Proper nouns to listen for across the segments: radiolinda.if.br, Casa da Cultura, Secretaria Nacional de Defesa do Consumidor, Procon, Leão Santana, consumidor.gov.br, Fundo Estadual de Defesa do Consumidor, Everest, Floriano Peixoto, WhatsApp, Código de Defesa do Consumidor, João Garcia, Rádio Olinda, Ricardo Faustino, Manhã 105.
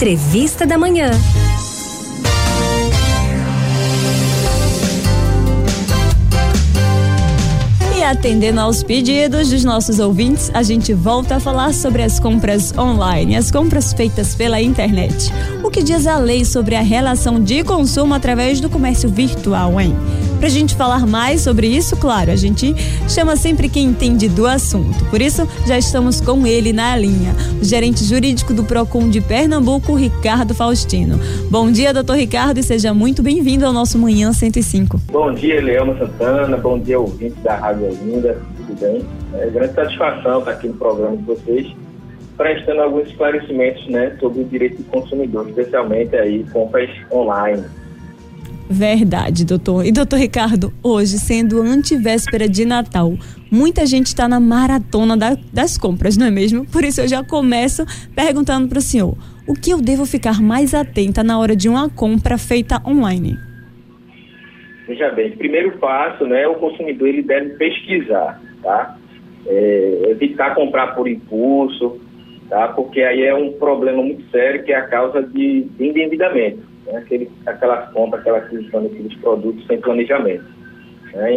Entrevista da Manhã. Atendendo aos pedidos dos nossos ouvintes, a gente volta a falar sobre as compras online, as compras feitas pela internet. O que diz a lei sobre a relação de consumo através do comércio virtual, hein? Pra gente falar mais sobre isso, claro, a gente chama sempre quem entende do assunto. Por isso, já estamos com ele na linha, o gerente jurídico do Procon de Pernambuco, Ricardo Faustino. Bom dia, doutor Ricardo, e seja muito bem-vindo ao nosso Manhã 105. Bom dia, Leão Santana, bom dia, ouvinte da Rádio Olinda, tudo bem? É grande satisfação estar aqui no programa de vocês, prestando alguns esclarecimentos, né, sobre o direito do consumidor, especialmente aí compras online. Verdade, doutor. E doutor Ricardo, hoje, sendo antivéspera de Natal, muita gente está na maratona das compras, não é mesmo? Por isso eu já começo perguntando para o senhor, o que eu devo ficar mais atenta na hora de uma compra feita online? Veja bem, primeiro passo, né, o consumidor ele deve pesquisar, tá? Evitar comprar por impulso, tá? Porque aí é um problema muito sério que é a causa de endividamento. Aquelas compras, aquela aquisição daqueles produtos sem planejamento.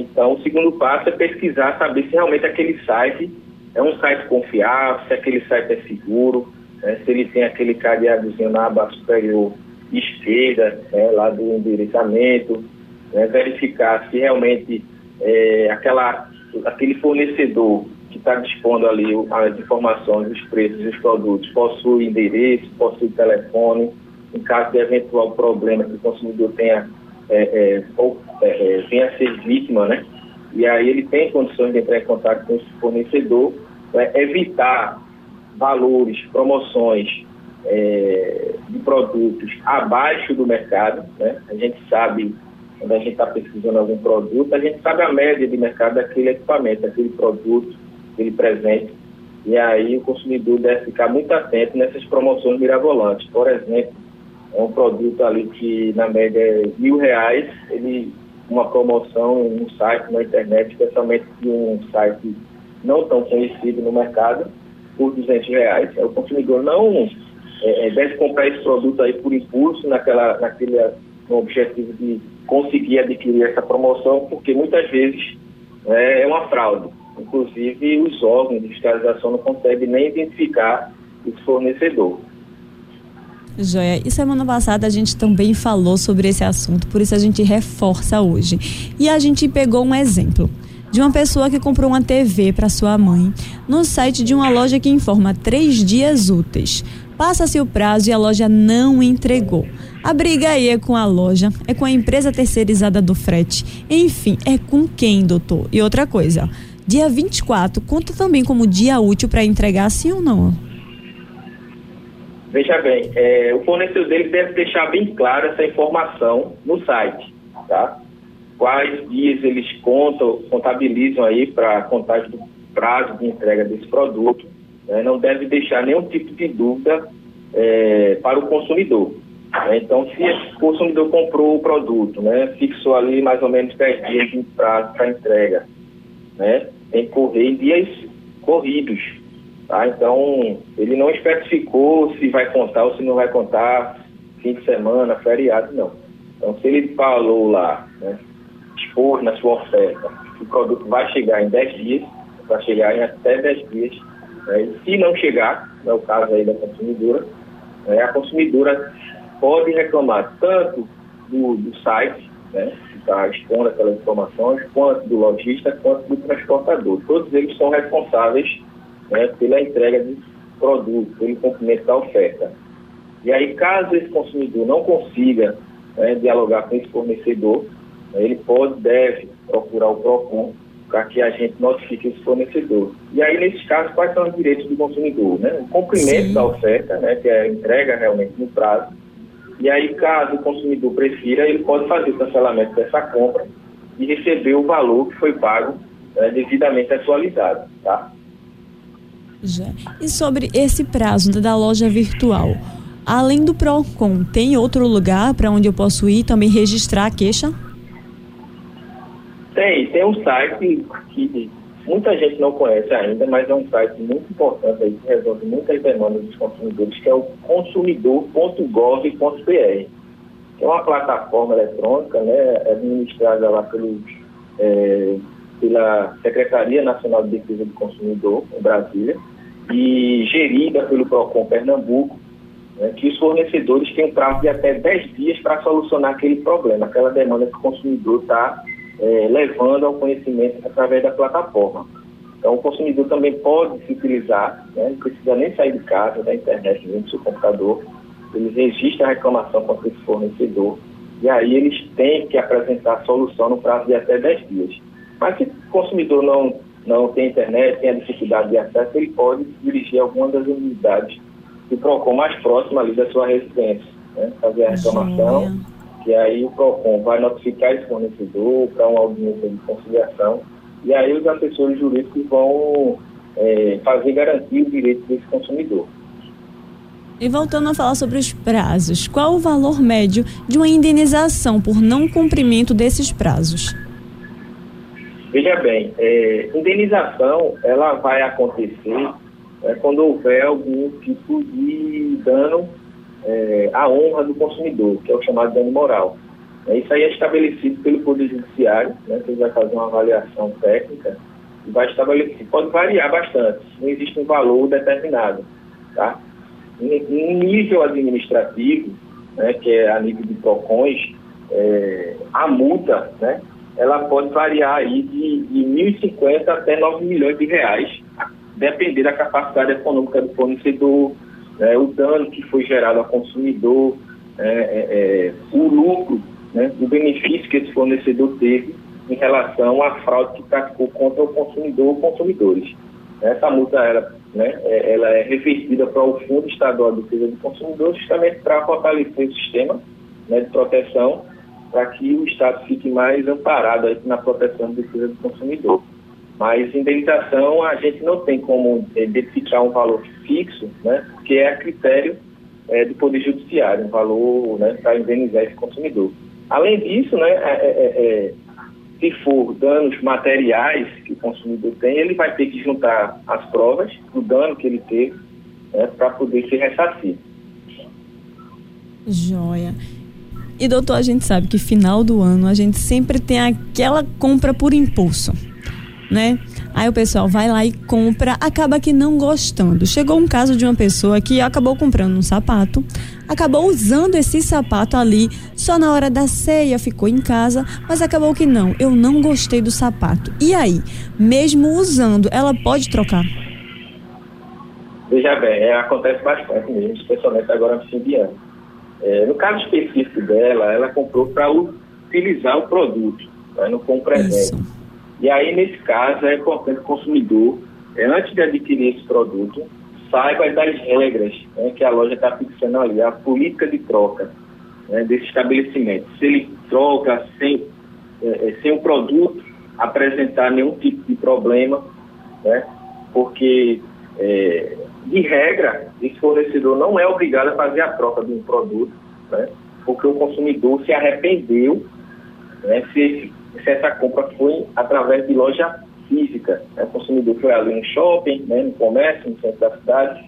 Então, o segundo passo é pesquisar, saber se realmente aquele site é um site confiável, se aquele site é seguro, né, se ele tem aquele cadeadozinho na aba superior esquerda, né, lá do endereçamento, né, verificar se realmente aquele fornecedor que está dispondo ali as informações, os preços dos produtos, possui endereço, possui telefone. Em caso de eventual problema que o consumidor venha a ser vítima, né? E aí ele tem condições de entrar em contato com esse fornecedor, né? Evitar valores, promoções de produtos abaixo do mercado, né? A gente sabe, quando a gente está pesquisando algum produto, a gente sabe a média de mercado daquele equipamento, daquele produto, daquele presente. E aí o consumidor deve ficar muito atento nessas promoções mirabolantes. Por exemplo, é um produto ali que, na média, é R$1.000, uma promoção em um site, na internet, especialmente de um site não tão conhecido no mercado, por R$200. O consumidor não deve comprar esse produto aí por impulso, no objetivo de conseguir adquirir essa promoção, porque muitas vezes é uma fraude. Inclusive, os órgãos de fiscalização não conseguem nem identificar esse fornecedor. Joia, e semana passada a gente também falou sobre esse assunto, por isso a gente reforça hoje. E a gente pegou um exemplo de uma pessoa que comprou uma TV para sua mãe no site de uma loja que informa 3 dias úteis. Passa-se o prazo e a loja não entregou. A briga aí é com a loja, é com a empresa terceirizada do frete, enfim, é com quem, doutor? E outra coisa, dia 24 conta também como dia útil para entregar, sim ou não? Veja bem, o fornecedor dele deve deixar bem clara essa informação no site, tá? Quais dias eles contabilizam aí para a contagem do prazo de entrega desse produto, né? Não deve deixar nenhum tipo de dúvida para o consumidor. Então, se o consumidor comprou o produto, né, fixou ali mais ou menos 10 dias de prazo para entrega, né, tem que correr em dias corridos. Ah, então, ele não especificou se vai contar ou se não vai contar, fim de semana, feriado, não. Então, se ele falou lá, né, expor na sua oferta, que o produto vai chegar em 10 dias, vai chegar em até 10 dias, né, e se não chegar, é o caso aí da consumidora, né, a consumidora pode reclamar tanto do site, né, que está expondo aquelas informações, quanto do lojista, quanto do transportador. Todos eles são responsáveis, né, pela entrega de produto, pelo cumprimento da oferta. E aí, caso esse consumidor não consiga, né, dialogar com esse fornecedor, né, ele deve procurar o Procon para que a gente notifique esse fornecedor. E aí, nesses casos, quais são os direitos do consumidor? Né? O cumprimento, sim, da oferta, né, que é a entrega realmente no prazo. E aí, caso o consumidor prefira, ele pode fazer o cancelamento dessa compra e receber o valor que foi pago, né, devidamente atualizado, tá? Já. E sobre esse prazo da loja virtual, além do Procon, tem outro lugar para onde eu posso ir também registrar a queixa? Tem um site que Muita gente não conhece ainda, mas é um site muito importante aí que resolve muitas demandas dos consumidores, que é o consumidor.gov.br. É uma plataforma eletrônica, né, administrada lá pela Secretaria Nacional de Defesa do Consumidor, em Brasília, e gerida pelo Procon Pernambuco, né, que os fornecedores têm um prazo de até 10 dias para solucionar aquele problema, aquela demanda que o consumidor está levando ao conhecimento através da plataforma. Então, o consumidor também pode se utilizar, né, não precisa nem sair de casa, da internet, nem do seu computador. Eles registram a reclamação contra esse fornecedor e aí eles têm que apresentar a solução no prazo de até 10 dias. Mas se o consumidor não tem internet, tem a dificuldade de acesso, ele pode se dirigir a alguma das unidades do Procon mais próxima ali da sua residência, né? Fazer a reclamação, que aí o Procon vai notificar esse fornecedor para uma audiência de conciliação e aí os assessores jurídicos vão fazer garantir o direito desse consumidor. E voltando a falar sobre os prazos, qual o valor médio de uma indenização por não cumprimento desses prazos? Veja bem, indenização ela vai acontecer quando houver algum tipo de dano à honra do consumidor, que é o chamado dano moral. Isso aí é estabelecido pelo Poder Judiciário, né, que vai fazer uma avaliação técnica e vai estabelecer. Pode variar bastante, não existe um valor determinado, tá? Em nível administrativo, né, que é a nível de PROCONs, a multa, né, ela pode variar aí de R$ 1.050 até R$ 9 milhões, dependendo da capacidade econômica do fornecedor, né, o dano que foi gerado ao consumidor, o lucro, né, o benefício que esse fornecedor teve em relação à fraude que praticou contra o consumidor ou consumidores. Essa multa ela é revertida para o Fundo Estadual de Defesa do Consumidor, justamente para fortalecer o sistema, né, de proteção, para que o Estado fique mais amparado aí na proteção de defesa do consumidor. Mas indenização a gente não tem como identificar um valor fixo, né, porque é a critério do Poder Judiciário, um valor, né, para indenizar esse consumidor. Além disso, né, se for danos materiais que o consumidor tem, ele vai ter que juntar as provas do dano que ele teve, né, para poder se ressarcir. Joia. E doutor, a gente sabe que final do ano a gente sempre tem aquela compra por impulso, né? Aí o pessoal vai lá e compra, acaba que não gostando. Chegou um caso de uma pessoa que acabou comprando um sapato, acabou usando esse sapato ali, só na hora da ceia ficou em casa, mas acabou que não, eu não gostei do sapato. E aí, mesmo usando, ela pode trocar? Veja bem, acontece bastante mesmo, especialmente agora no fim de ano. No caso específico dela, ela comprou para utilizar o produto, né, não com presente. E aí, nesse caso, é importante que o consumidor, antes de adquirir esse produto, saiba das regras, né, que a loja está fixando ali, a política de troca, né, desse estabelecimento. Se ele troca sem o produto apresentar nenhum tipo de problema, né, porque, de regra, esse fornecedor não é obrigado a fazer a troca de um produto, né, porque o consumidor se arrependeu, né, se essa compra foi através de loja física, né? O consumidor foi ali no shopping, né, no comércio, no centro da cidade,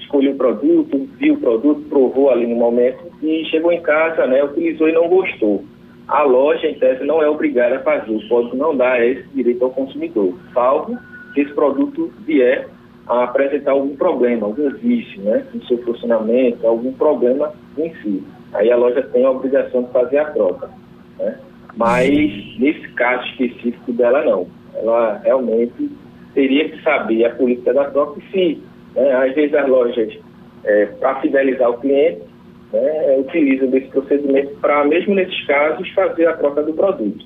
escolheu o produto, viu o produto, provou ali no momento e chegou em casa, né, utilizou e não gostou. A loja, em tese, não é obrigada a fazer, o código não dá esse direito ao consumidor, salvo que esse produto vier a apresentar algum problema, algum vício, né, no seu funcionamento, algum problema em si. Aí a loja tem a obrigação de fazer a troca, né? Mas nesse caso específico dela, não. Ela realmente teria que saber a política da troca e se, né, às vezes as lojas, para fidelizar o cliente, né, utilizam desse procedimento para, mesmo nesses casos, fazer a troca do produto.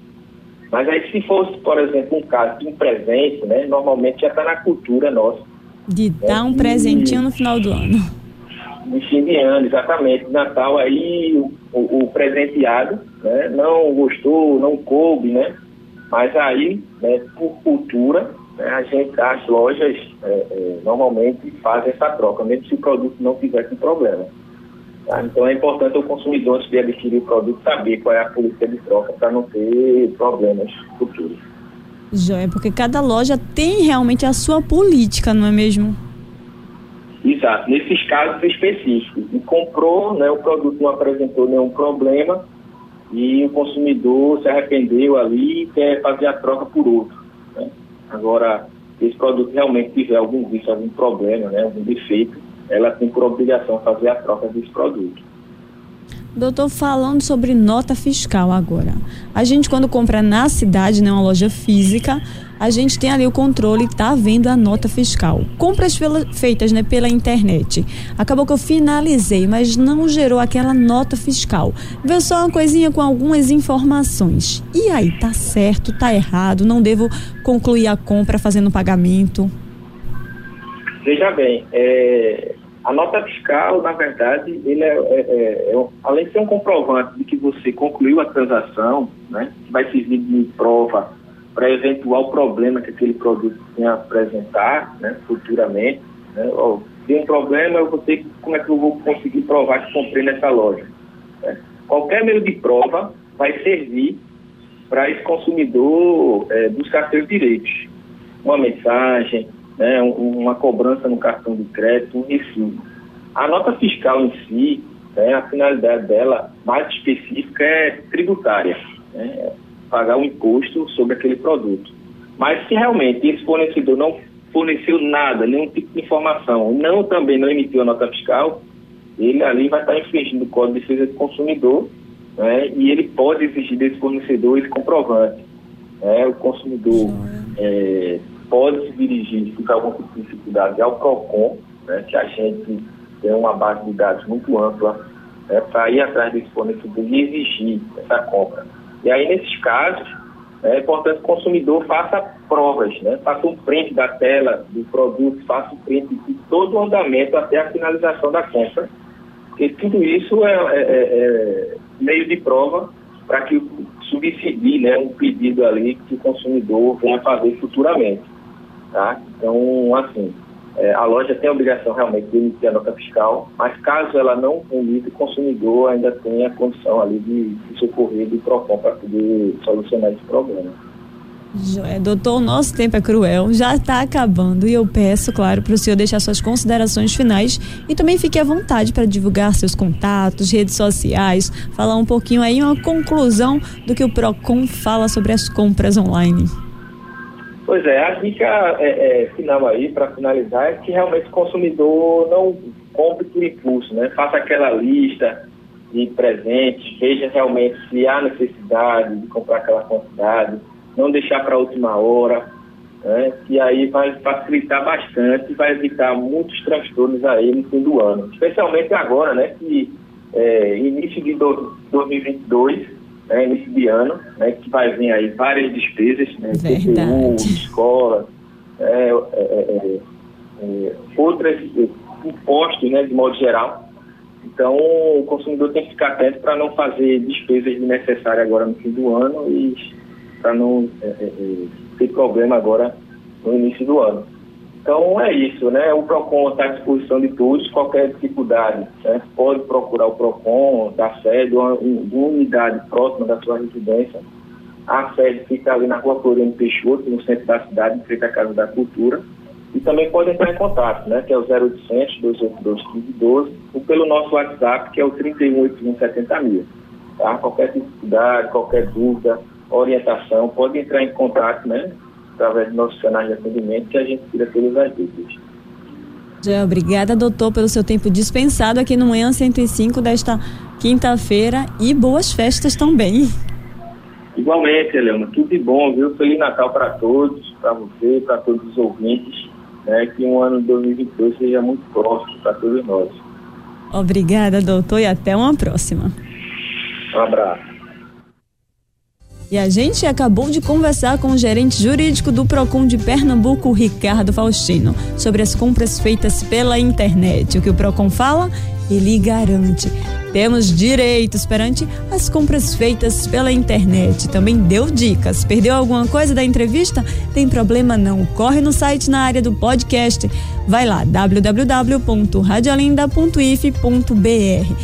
Mas aí se fosse, por exemplo, um caso de um presente, né, normalmente já está na cultura nossa. De dar um presentinho no final do ano. No fim de ano, exatamente. Natal aí o presenteado, né, não gostou, não coube, né? Mas aí, né, por cultura, né, as lojas normalmente fazem essa troca, mesmo se o produto não tiver com problema. Tá? Então é importante o consumidor, antes de adquirir o produto, saber qual é a política de troca para não ter problemas futuros. Joia, porque cada loja tem realmente a sua política, não é mesmo? Exato, nesses casos específicos. E comprou, né, o produto não apresentou nenhum problema e o consumidor se arrependeu ali e quer fazer a troca por outro, né? Agora, se esse produto realmente tiver algum vício, algum problema, né, algum defeito, ela tem por obrigação fazer a troca desse produto. Doutor, falando sobre nota fiscal agora. A gente, quando compra na cidade, né, uma loja física, a gente tem ali o controle, tá vendo a nota fiscal. Compras feitas, né, pela internet. Acabou que eu finalizei, mas não gerou aquela nota fiscal. Vê só uma coisinha com algumas informações. E aí, tá certo, tá errado? Não devo concluir a compra fazendo pagamento? Veja bem, a nota fiscal, na verdade, ele além de ser um comprovante de que você concluiu a transação, né, que vai servir de prova para eventual problema que aquele produto tenha a apresentar, né, futuramente. Né, tem um problema, eu vou ter, como é que eu vou conseguir provar que comprei nessa loja? Né? Qualquer meio de prova vai servir para esse consumidor buscar seus direitos. Uma mensagem, né, uma cobrança no cartão de crédito, um recibo. A nota fiscal em si, né, a finalidade dela mais específica é tributária, né, pagar um imposto sobre aquele produto. Mas se realmente esse fornecedor não forneceu nada, nenhum tipo de informação, também não emitiu a nota fiscal, ele ali vai estar infringindo o Código de Defesa do Consumidor, né, e ele pode exigir desse fornecedor esse comprovante. Né, o consumidor pode se dirigir, se tiver alguma dificuldade, ao Procon, né, que a gente tem uma base de dados muito ampla, né, para ir atrás desse fornecedor e exigir essa compra. E aí, nesses casos, é importante que o consumidor faça provas, né, faça um print da tela do produto, faça um print de todo o andamento até a finalização da compra, porque tudo isso é meio de prova para que subsidie, né, um pedido ali que o consumidor venha fazer futuramente. Tá? Então, assim, a loja tem a obrigação realmente de emitir a nota fiscal, mas caso ela não emita, o consumidor ainda tem a condição ali de socorrer do Procon para poder solucionar esse problema. Doutor, o nosso tempo é cruel, já está acabando e eu peço, claro, para o senhor deixar suas considerações finais e também fique à vontade para divulgar seus contatos, redes sociais, falar um pouquinho aí, uma conclusão do que o Procon fala sobre as compras online. Pois é, a dica final aí, para finalizar, é que realmente o consumidor não compre por impulso, né? Faça aquela lista de presentes, veja realmente se há necessidade de comprar aquela quantidade, não deixar para a última hora, né? Que aí vai facilitar bastante, vai evitar muitos transtornos aí no fim do ano. Especialmente agora, né? Que início de 2022... nesse ano, né, que vai vir aí várias despesas, né, PTU, escola, outros impostos, né, de modo geral. Então, o consumidor tem que ficar atento para não fazer despesas desnecessárias agora no fim do ano e para não ter problema agora no início do ano. Então, é isso, né? O Procon está à disposição de todos, qualquer dificuldade, né? Pode procurar o Procon da sede ou de uma unidade próxima da sua residência. A sede fica ali na rua Floriano Peixoto, no centro da cidade, em frente à Casa da Cultura. E também pode entrar em contato, né? Que é o 0800 282 1512 ou pelo nosso WhatsApp, que é o 318170.000. Tá? Qualquer dificuldade, qualquer dúvida, orientação, pode entrar em contato, né? Através dos nossos canais de atendimento, que a gente tira todas as dúvidas. Obrigada, doutor, pelo seu tempo dispensado aqui no Manhã 105 desta quinta-feira e boas festas também. Igualmente, Helena, tudo de bom, viu? Feliz Natal para todos, para você, para todos os ouvintes, né? Que o ano de 2022 seja muito próximo para todos nós. Obrigada, doutor, e até uma próxima. Um abraço. E a gente acabou de conversar com o gerente jurídico do Procon de Pernambuco, Ricardo Faustino, sobre as compras feitas pela internet. O que o Procon fala, ele garante. Temos direitos perante as compras feitas pela internet. Também deu dicas. Perdeu alguma coisa da entrevista? Tem problema não. Corre no site na área do podcast. Vai lá, www.radiolinda.if.br.